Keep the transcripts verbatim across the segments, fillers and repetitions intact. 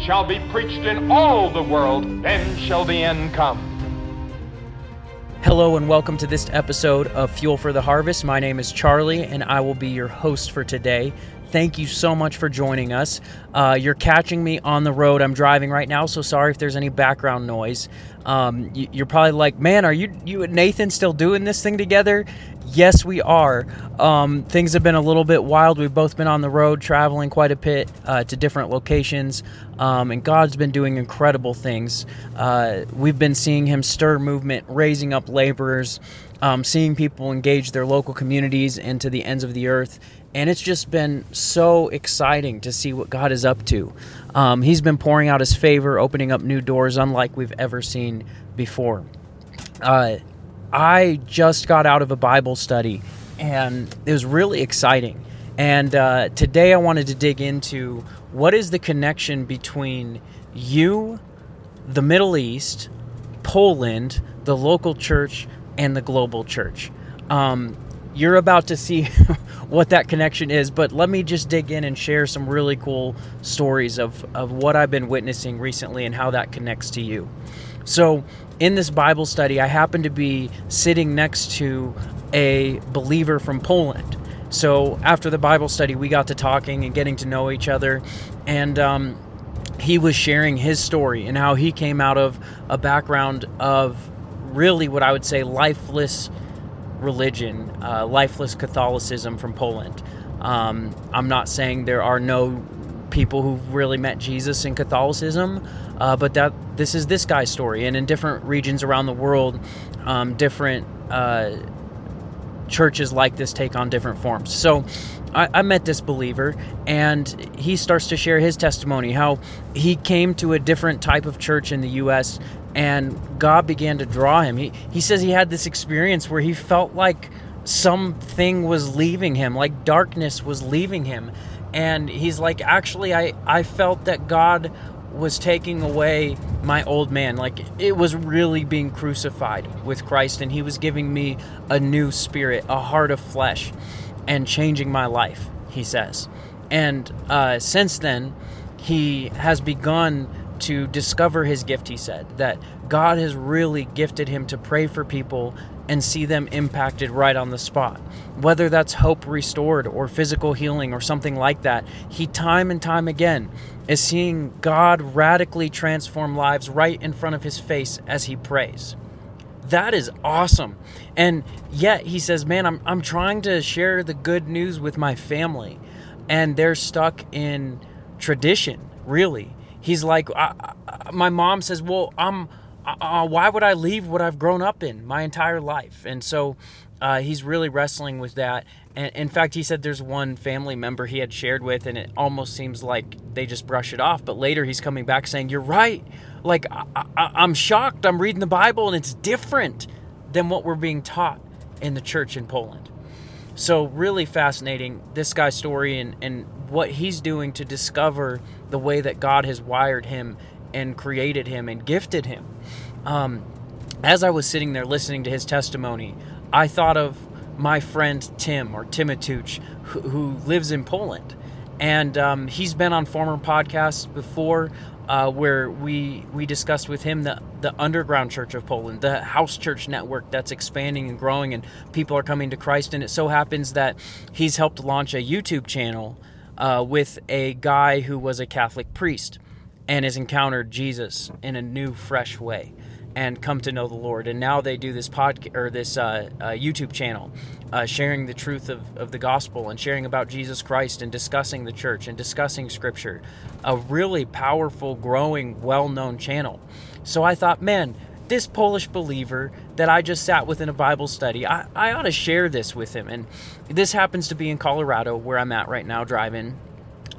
shall be preached in all the world, then shall the end come. Hello and welcome to this episode of Fuel for the Harvest. My name is Charlie and I will be your host for today. Thank you so much for joining us. Uh, you're catching me on the road. I'm driving right now, so sorry if there's any background noise. Um, you're probably like, man, are you, you and Nathan still doing this thing together? Yes, we are. Um, things have been a little bit wild. We've both been on the road traveling quite a bit uh, to different locations, um, and God's been doing incredible things. Uh, we've been seeing him stir movement, raising up laborers, um, seeing people engage their local communities and to the ends of the earth. And it's just been so exciting to see what God is up to. Um, he's been pouring out his favor, opening up new doors unlike we've ever seen before. Uh, I just got out of a Bible study, and it was really exciting. And uh, today I wanted to dig into what is the connection between you, the Middle East, Poland, the local church, and the global church. Um, you're about to see what that connection is, but let me just dig in and share some really cool stories of, of what I've been witnessing recently and how that connects to you. So in this Bible study, I happened to be sitting next to a believer from Poland. So after the Bible study, we got to talking and getting to know each other, and um, he was sharing his story and how he came out of a background of really what I would say lifeless religion, uh, lifeless Catholicism from Poland. Um, I'm not saying there are no people who really met Jesus in Catholicism, uh, but that this is this guy's story. And in different regions around the world, um, different uh, churches like this take on different forms. So I, I met this believer, and he starts to share his testimony, how he came to a different type of church in the U S, and God began to draw him. He he says he had this experience where he felt like something was leaving him, like darkness was leaving him. And he's like, actually, I, I felt that God was taking away my old man. Like, it was really being crucified with Christ, and he was giving me a new spirit, a heart of flesh, and changing my life, he says. And uh, since then, he has begun to discover his gift, he said, that God has really gifted him to pray for people and see them impacted right on the spot. Whether that's hope restored or physical healing or something like that, he time and time again is seeing God radically transform lives right in front of his face as he prays. That is awesome. And yet he says, man, I'm, I'm trying to share the good news with my family, and they're stuck in tradition, really. He's like, I, I, my mom says, well, I'm, uh, why would I leave what I've grown up in my entire life? And so uh, he's really wrestling with that. And in fact, he said there's one family member he had shared with, and it almost seems like they just brush it off. But later he's coming back saying, you're right. Like, I, I, I'm shocked. I'm reading the Bible, and it's different than what we're being taught in the church in Poland. So really fascinating, this guy's story and, and what he's doing to discover the way that God has wired him and created him and gifted him. Um, as I was sitting there listening to his testimony, I thought of my friend Tim, or Timatuch, who, who lives in Poland. And um, he's been on former podcasts before uh, where we we discussed with him the, the underground church of Poland, the house church network that's expanding and growing, and people are coming to Christ. And it so happens that he's helped launch a YouTube channel uh, with a guy who was a Catholic priest and has encountered Jesus in a new, fresh way and come to know the Lord. And now they do this podcast or this uh, uh, YouTube channel, uh, sharing the truth of, of the gospel and sharing about Jesus Christ and discussing the church and discussing Scripture. A really powerful, growing, well-known channel. So I thought, man, this Polish believer that I just sat with in a Bible study, I, I ought to share this with him. And this happens to be in Colorado, where I'm at right now, driving.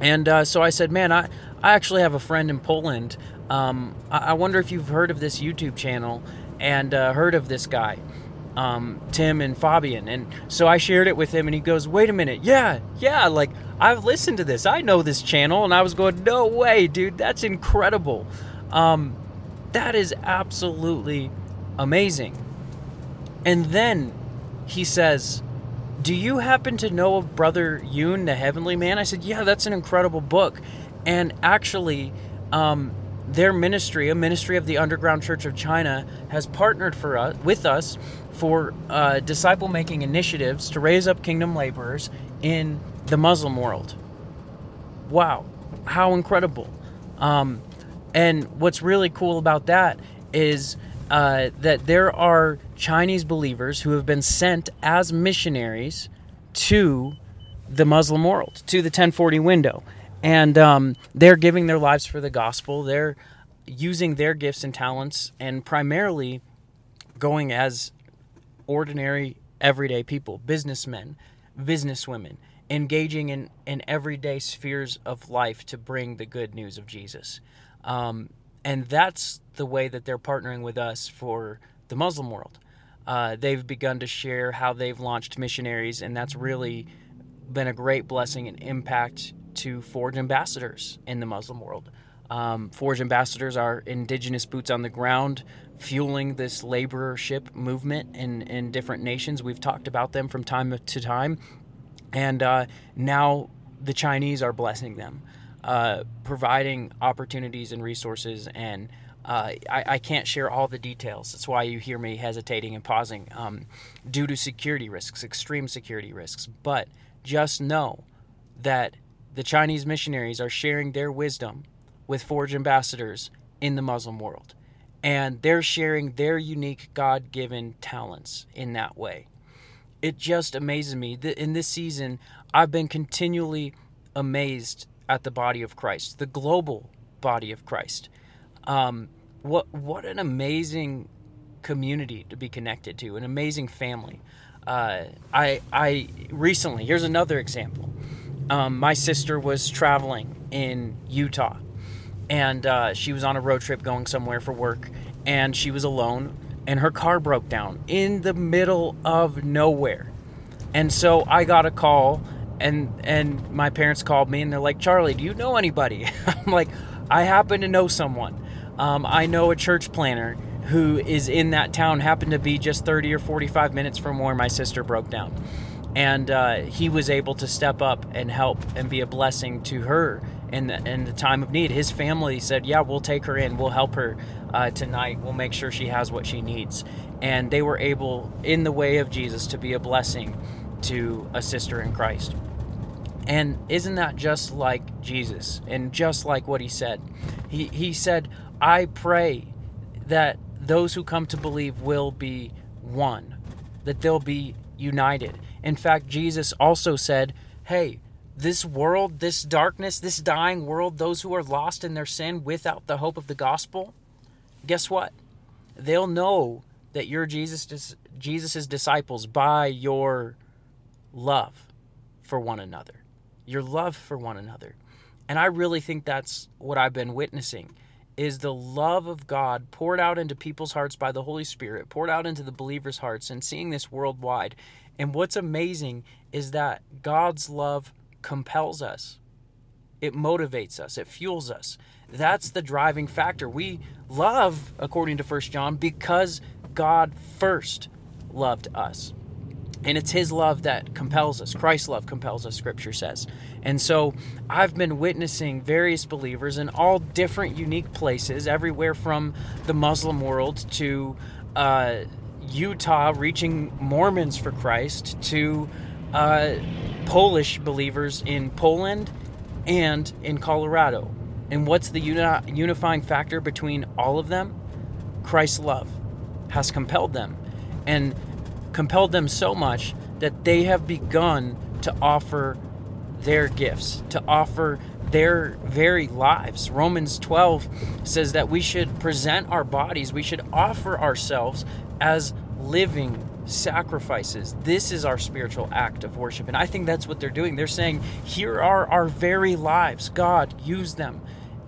And uh, so I said, man, I, I actually have a friend in Poland. Um, I-, I wonder if you've heard of this YouTube channel and uh, heard of this guy, um, Tim and Fabian. And so I shared it with him, and he goes, wait a minute. Yeah, yeah, like I've listened to this. I know this channel. And I was going, no way, dude, that's incredible. Um, that is absolutely amazing. And then he says, do you happen to know of Brother Yun, the Heavenly Man? I said, yeah, that's an incredible book. And actually, um, their ministry, a ministry of the Underground Church of China, has partnered for us, with us for uh, disciple-making initiatives to raise up kingdom laborers in the Muslim world. Wow, how incredible. Um, and what's really cool about that is uh, that there are Chinese believers who have been sent as missionaries to the Muslim world, to the ten forty window. And um, they're giving their lives for the gospel. They're using their gifts and talents and primarily going as ordinary, everyday people, businessmen, businesswomen, engaging in, in everyday spheres of life to bring the good news of Jesus. Um, and that's the way that they're partnering with us for the Muslim world. Uh, they've begun to share how they've launched missionaries, and that's really been a great blessing and impact to Forge ambassadors in the Muslim world. Um, Forge ambassadors are indigenous boots on the ground, fueling this laborership movement in, in different nations. We've talked about them from time to time. And uh, now the Chinese are blessing them, uh, providing opportunities and resources. And uh, I, I can't share all the details. That's why you hear me hesitating and pausing um, due to security risks, extreme security risks. But just know that the Chinese missionaries are sharing their wisdom with Forge ambassadors in the Muslim world. And they're sharing their unique God-given talents in that way. It just amazes me. In this season, I've been continually amazed at the body of Christ, the global body of Christ. Um, what what an amazing community to be connected to, an amazing family. Uh, I I recently, here's another example. Um, my sister was traveling in Utah, and uh, she was on a road trip going somewhere for work, and she was alone, and her car broke down in the middle of nowhere. And so I got a call, and and my parents called me, and they're like, Charlie, do you know anybody? I'm like, I happen to know someone. Um, I know a church planner who is in that town, happened to be just thirty or forty-five minutes from where my sister broke down. And uh, he was able to step up and help and be a blessing to her in the, in the time of need. His family said, yeah, we'll take her in. We'll help her uh, tonight. We'll make sure she has what she needs. And they were able, in the way of Jesus, to be a blessing to a sister in Christ. And isn't that just like Jesus and just like what he said? He, he said, I pray that those who come to believe will be one, that they'll be united. In fact, Jesus also said, hey, this world, this darkness, this dying world, those who are lost in their sin without the hope of the gospel, guess what? They'll know that you're Jesus, Jesus's disciples by your love for one another, your love for one another. And I really think that's what I've been witnessing, is the love of God poured out into people's hearts by the Holy Spirit, poured out into the believers' hearts, and seeing this worldwide. And what's amazing is that God's love compels us. It motivates us. It fuels us. That's the driving factor. We love, according to First John, because God first loved us. And it's his love that compels us. Christ's love compels us, Scripture says. And so I've been witnessing various believers in all different unique places, everywhere from the Muslim world to uh, Utah, reaching Mormons for Christ, to uh, Polish believers in Poland and in Colorado. And what's the uni- unifying factor between all of them? Christ's love has compelled them. And compelled them so much that they have begun to offer their gifts, to offer their very lives. Romans twelve says that we should present our bodies, we should offer ourselves as living sacrifices. This is our spiritual act of worship. And I think that's what they're doing. They're saying, here are our very lives. God, use them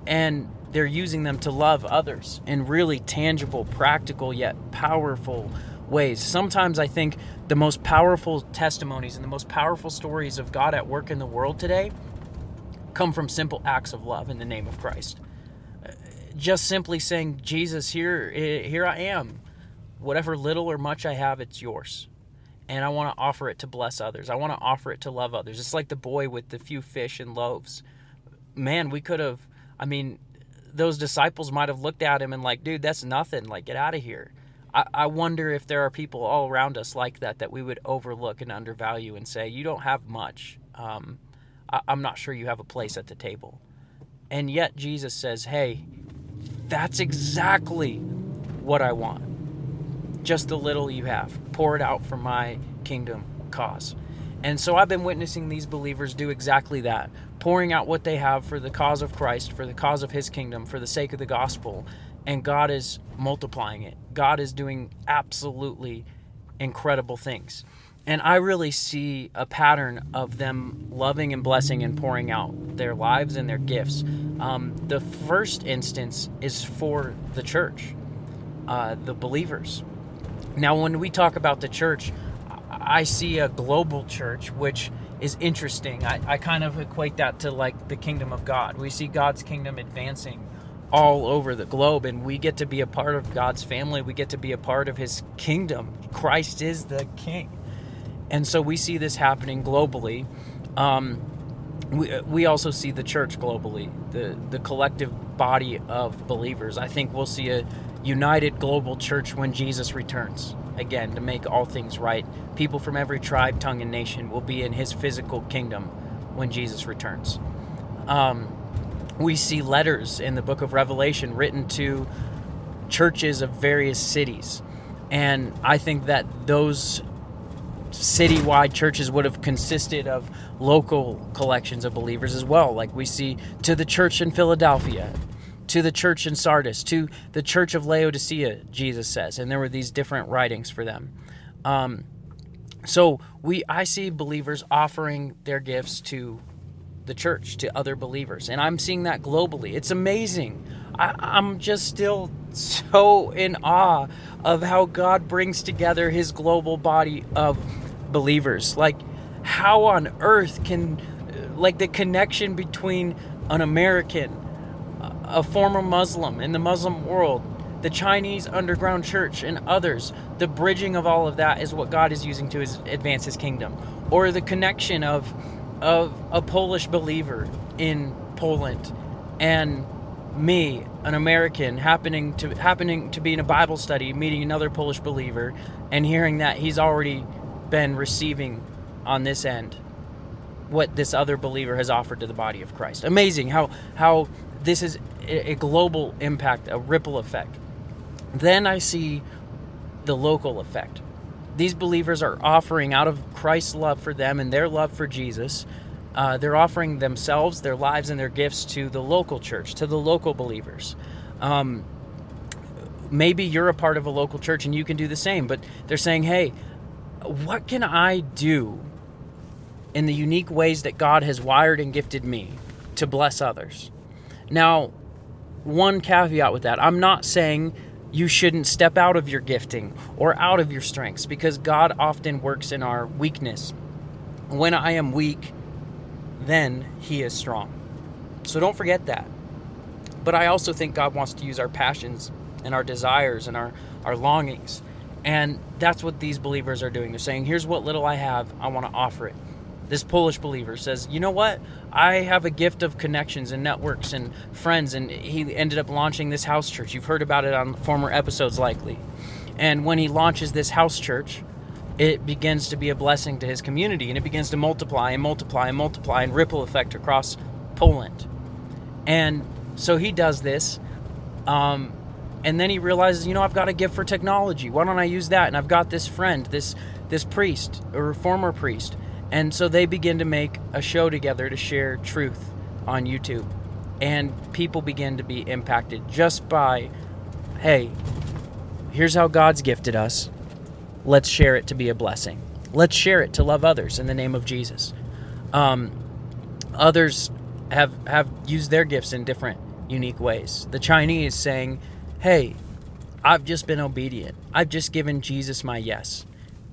and they're using them to love others in really tangible, practical, yet powerful ways. Sometimes I think the most powerful testimonies and the most powerful stories of God at work in the world today come from simple acts of love in the name of Christ. Just simply saying, Jesus, here, here I am. Whatever little or much I have, it's yours. And I want to offer it to bless others. I want to offer it to love others. It's like the boy with the few fish and loaves. Man, we could have, I mean, those disciples might have looked at him and like, dude, that's nothing. Like, get out of here. I, I wonder if there are people all around us like that, that we would overlook and undervalue and say, you don't have much. Um, I, I'm not sure you have a place at the table. And yet Jesus says, hey, that's exactly what I want. Just the little you have, pour it out for my kingdom cause. And so I've been witnessing these believers do exactly that, pouring out what they have for the cause of Christ, for the cause of his kingdom, for the sake of the gospel. And God is multiplying it. God is doing absolutely incredible things. And I really see a pattern of them loving and blessing and pouring out their lives and their gifts. Um, the first instance is for the church, uh, the believers. Now, when we talk about the church, I see a global church, which is interesting. I, I kind of equate that to like the kingdom of God. We see God's kingdom advancing all over the globe, and we get to be a part of God's family. We get to be a part of his kingdom. Christ is the king. And so we see this happening globally. Um, we, we also see the church globally, the, the collective body of believers. I think we'll see a united global church when Jesus returns again to make all things right. People from every tribe, tongue, and nation will be in his physical kingdom when Jesus returns. Um, we see letters in the book of Revelation written to churches of various cities. And I think that those citywide churches would have consisted of local collections of believers as well. Like we see to the church in Philadelphia, to the church in Sardis, to the church of Laodicea, Jesus says. And there were these different writings for them. Um, so we, I see believers offering their gifts to the church, to other believers. And I'm seeing that globally. It's amazing. I, I'm just still so in awe of how God brings together his global body of believers. Like, how on earth can, like the connection between an American, a former Muslim in the Muslim world, the Chinese underground church and others, the bridging of all of that is what God is using to his, advance his kingdom. Or the connection of of a Polish believer in Poland and me, an American, happening to happening to be in a Bible study, meeting another Polish believer and hearing that he's already been receiving on this end what this other believer has offered to the body of Christ. Amazing how how this is a global impact, a ripple effect. Then I see the local effect. These believers are offering out of Christ's love for them and their love for Jesus. Uh, they're offering themselves, their lives, and their gifts to the local church, to the local believers. Um, maybe you're a part of a local church and you can do the same, but they're saying, hey, what can I do in the unique ways that God has wired and gifted me to bless others? Now, one caveat with that, I'm not saying you shouldn't step out of your gifting or out of your strengths, because God often works in our weakness. When I am weak, then he is strong. So don't forget that. But I also think God wants to use our passions and our desires and our, our longings. And that's what these believers are doing. They're saying, here's what little I have, I want to offer it. This Polish believer says, you know what? I have a gift of connections and networks and friends, and he ended up launching this house church. You've heard about it on former episodes likely. And when he launches this house church, it begins to be a blessing to his community, and it begins to multiply and multiply and multiply and ripple effect across Poland. And so he does this, um, and then he realizes, you know, I've got a gift for technology. Why don't I use that? And I've got this friend, this this priest, or former priest. And so they begin to make a show together to share truth on YouTube. And people begin to be impacted just by, hey, here's how God's gifted us. Let's share it to be a blessing. Let's share it to love others in the name of Jesus. Um, others have have used their gifts in different unique ways. The Chinese saying, hey, I've just been obedient. I've just given Jesus my yes.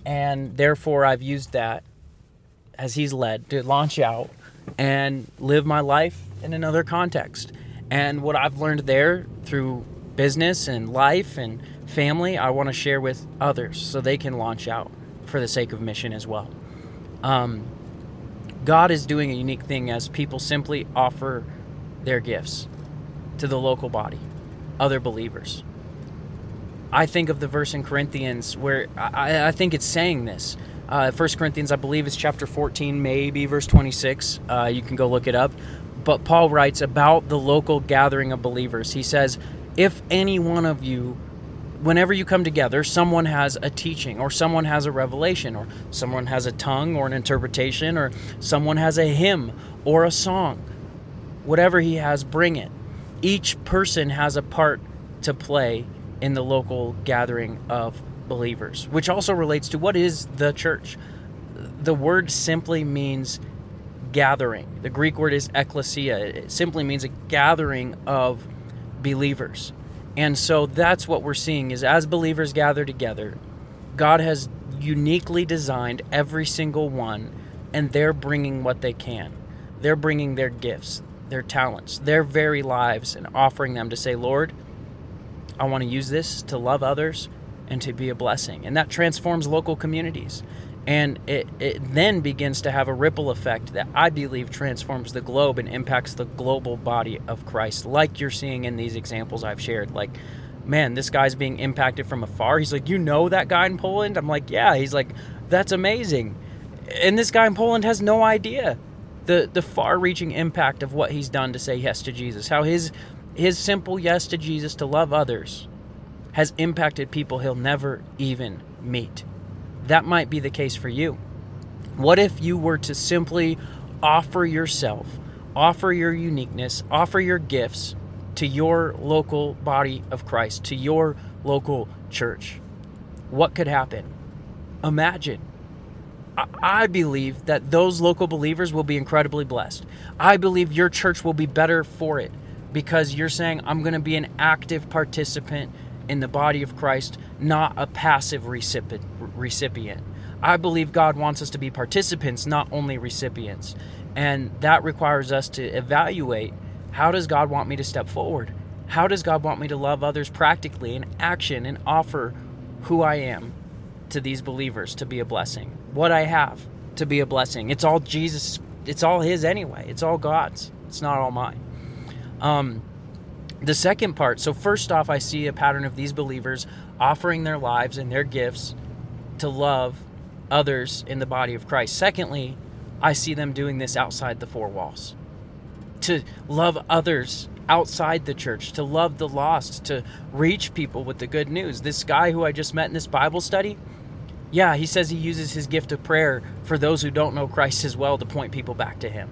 And therefore, I've used that as he's led to launch out and live my life in another context. And what I've learned there through business and life and family, I want to share with others so they can launch out for the sake of mission as well. Um, God is doing a unique thing as people simply offer their gifts to the local body, other believers. I think of the verse in Corinthians where I, I think it's saying this. Uh, First Corinthians, I believe it's chapter fourteen, maybe verse twenty-six. Uh, you can go look it up. But Paul writes about the local gathering of believers. He says, if any one of you, whenever you come together, someone has a teaching or someone has a revelation or someone has a tongue or an interpretation or someone has a hymn or a song, whatever he has, bring it. Each person has a part to play in the local gathering of believers, which also relates to what is the church. The word simply means gathering. The Greek word is ekklesia. It simply means a gathering of believers. And so that's what we're seeing is as believers gather together, God has uniquely designed every single one, and they're bringing what they can. They're bringing their gifts, their talents, their very lives, and offering them to say, Lord, I want to use this to love others and to be a blessing. And that transforms local communities. And it, it then begins to have a ripple effect that I believe transforms the globe and impacts the global body of Christ, like you're seeing in these examples I've shared. Like, man, this guy's being impacted from afar. He's like, you know that guy in Poland? I'm like, yeah. He's like, that's amazing. And this guy in Poland has no idea the, the far-reaching impact of what he's done to say yes to Jesus, how his His simple yes to Jesus to love others has impacted people he'll never even meet. That might be the case for you. What if you were to simply offer yourself, offer your uniqueness, offer your gifts to your local body of Christ, to your local church? What could happen? Imagine. I believe that those local believers will be incredibly blessed. I believe your church will be better for it, because you're saying, I'm going to be an active participant in the body of Christ, not a passive recipient. I believe God wants us to be participants, not only recipients. And that requires us to evaluate, how does God want me to step forward? How does God want me to love others practically in action and offer who I am to these believers to be a blessing? What I have to be a blessing. It's all Jesus. It's all his anyway. It's all God's. It's not all mine. Um, the second part, so first off, I see a pattern of these believers offering their lives and their gifts to love others in the body of Christ. Secondly, I see them doing this outside the four walls, to love others outside the church, to love the lost, to reach people with the good news. This guy who I just met in this Bible study, yeah, he says he uses his gift of prayer for those who don't know Christ as well to point people back to him.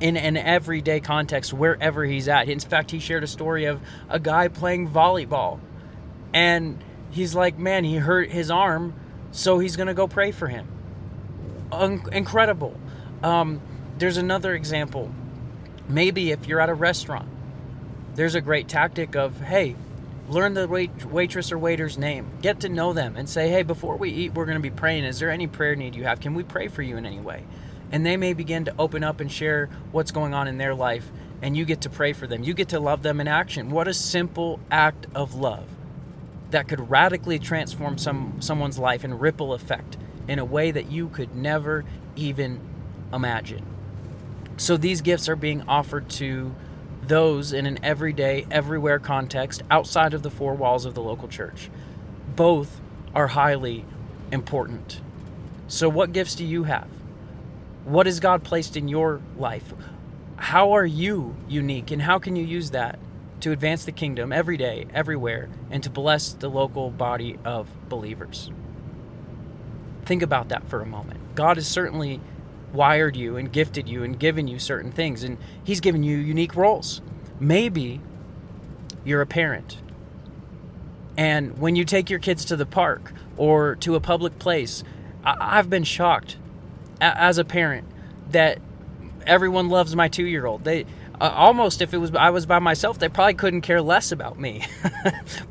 In an everyday context, wherever he's at. In fact, he shared a story of a guy playing volleyball. And he's like, man, he hurt his arm, so he's going to go pray for him. Un- incredible. Um, there's another example. Maybe if you're at a restaurant, there's a great tactic of, hey, learn the wait- waitress or waiter's name. Get to know them and say, hey, before we eat, we're going to be praying. Is there any prayer need you have? Can we pray for you in any way? And they may begin to open up and share what's going on in their life. And you get to pray for them. You get to love them in action. What a simple act of love that could radically transform some someone's life and ripple effect in a way that you could never even imagine. So these gifts are being offered to those in an everyday, everywhere context outside of the four walls of the local church. Both are highly important. So what gifts do you have? What has God placed in your life? How are you unique, and how can you use that to advance the kingdom every day, everywhere, and to bless the local body of believers? Think about that for a moment. God has certainly wired you and gifted you and given you certain things, and he's given you unique roles. Maybe you're a parent, and when you take your kids to the park or to a public place, I- I've been shocked as a parent that everyone loves my two-year-old. They Uh, almost if it was I was by myself, they probably couldn't care less about me.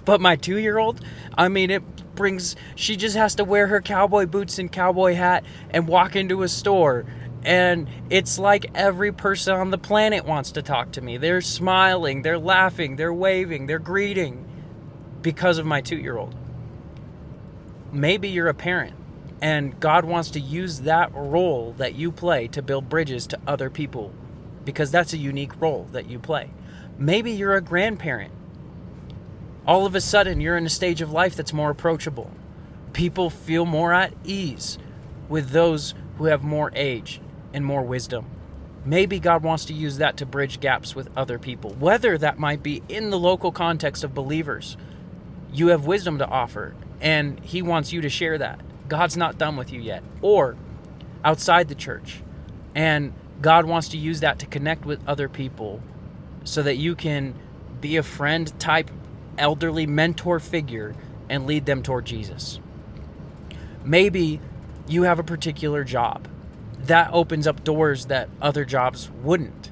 But my two-year-old, I mean, it brings... She just has to wear her cowboy boots and cowboy hat and walk into a store. And it's like every person on the planet wants to talk to me. They're smiling, they're laughing, they're waving, they're greeting because of my two-year-old. Maybe you're a parent, and God wants to use that role that you play to build bridges to other people, because that's a unique role that you play. Maybe you're a grandparent. All of a sudden, you're in a stage of life that's more approachable. People feel more at ease with those who have more age and more wisdom. Maybe God wants to use that to bridge gaps with other people, whether that might be in the local context of believers. You have wisdom to offer, and He wants you to share that. God's not done with you yet. Or outside the church, and God wants to use that to connect with other people so that you can be a friend type elderly mentor figure and lead them toward Jesus. Maybe you have a particular job that opens up doors that other jobs wouldn't.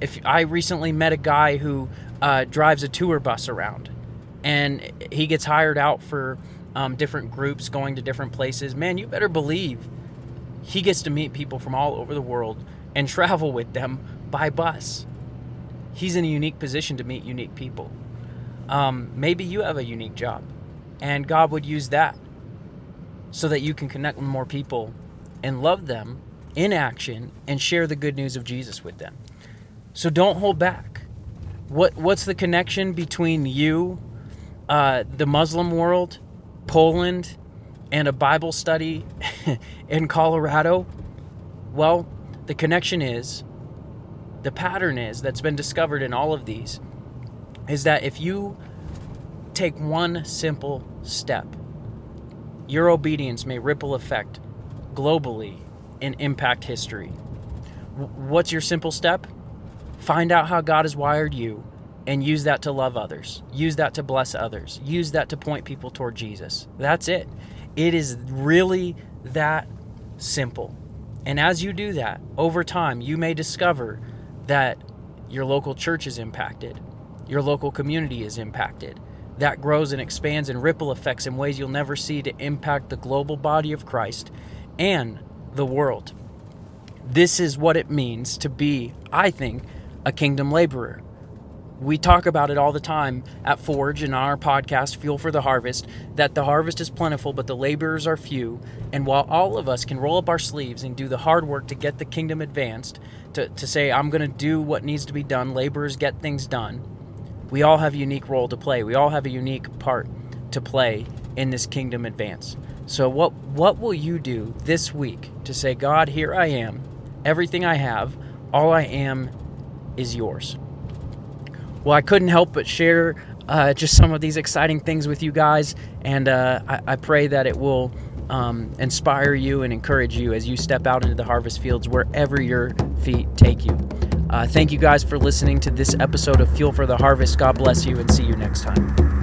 If I recently met a guy who uh, drives a tour bus around, and he gets hired out for um, different groups going to different places. Man, you better believe he gets to meet people from all over the world and travel with them by bus. He's in a unique position to meet unique people. Um, maybe you have a unique job, and God would use that so that you can connect with more people and love them in action and share the good news of Jesus with them. So don't hold back. What what's the connection between you, uh, the Muslim world, Poland, and a Bible study in Colorado? Well, the connection is, the pattern is, that's been discovered in all of these, is that if you take one simple step, your obedience may ripple effect globally and impact history. What's your simple step? Find out how God has wired you and use that to love others. Use that to bless others. Use that to point people toward Jesus. That's it. It is really that simple. And as you do that, over time, you may discover that your local church is impacted. Your local community is impacted. That grows and expands and ripple effects in ways you'll never see to impact the global body of Christ and the world. This is what it means to be, I think, a kingdom laborer. We talk about it all the time at Forge and on our podcast, Fuel for the Harvest, that the harvest is plentiful, but the laborers are few. And while all of us can roll up our sleeves and do the hard work to get the kingdom advanced, to, to say, I'm going to do what needs to be done, laborers get things done, we all have a unique role to play. We all have a unique part to play in this kingdom advance. So what what will you do this week to say, God, here I am, everything I have, all I am is yours? Well, I couldn't help but share uh, just some of these exciting things with you guys, and uh, I, I pray that it will um, inspire you and encourage you as you step out into the harvest fields wherever your feet take you. Uh, thank you guys for listening to this episode of Fuel for the Harvest. God bless you, and see you next time.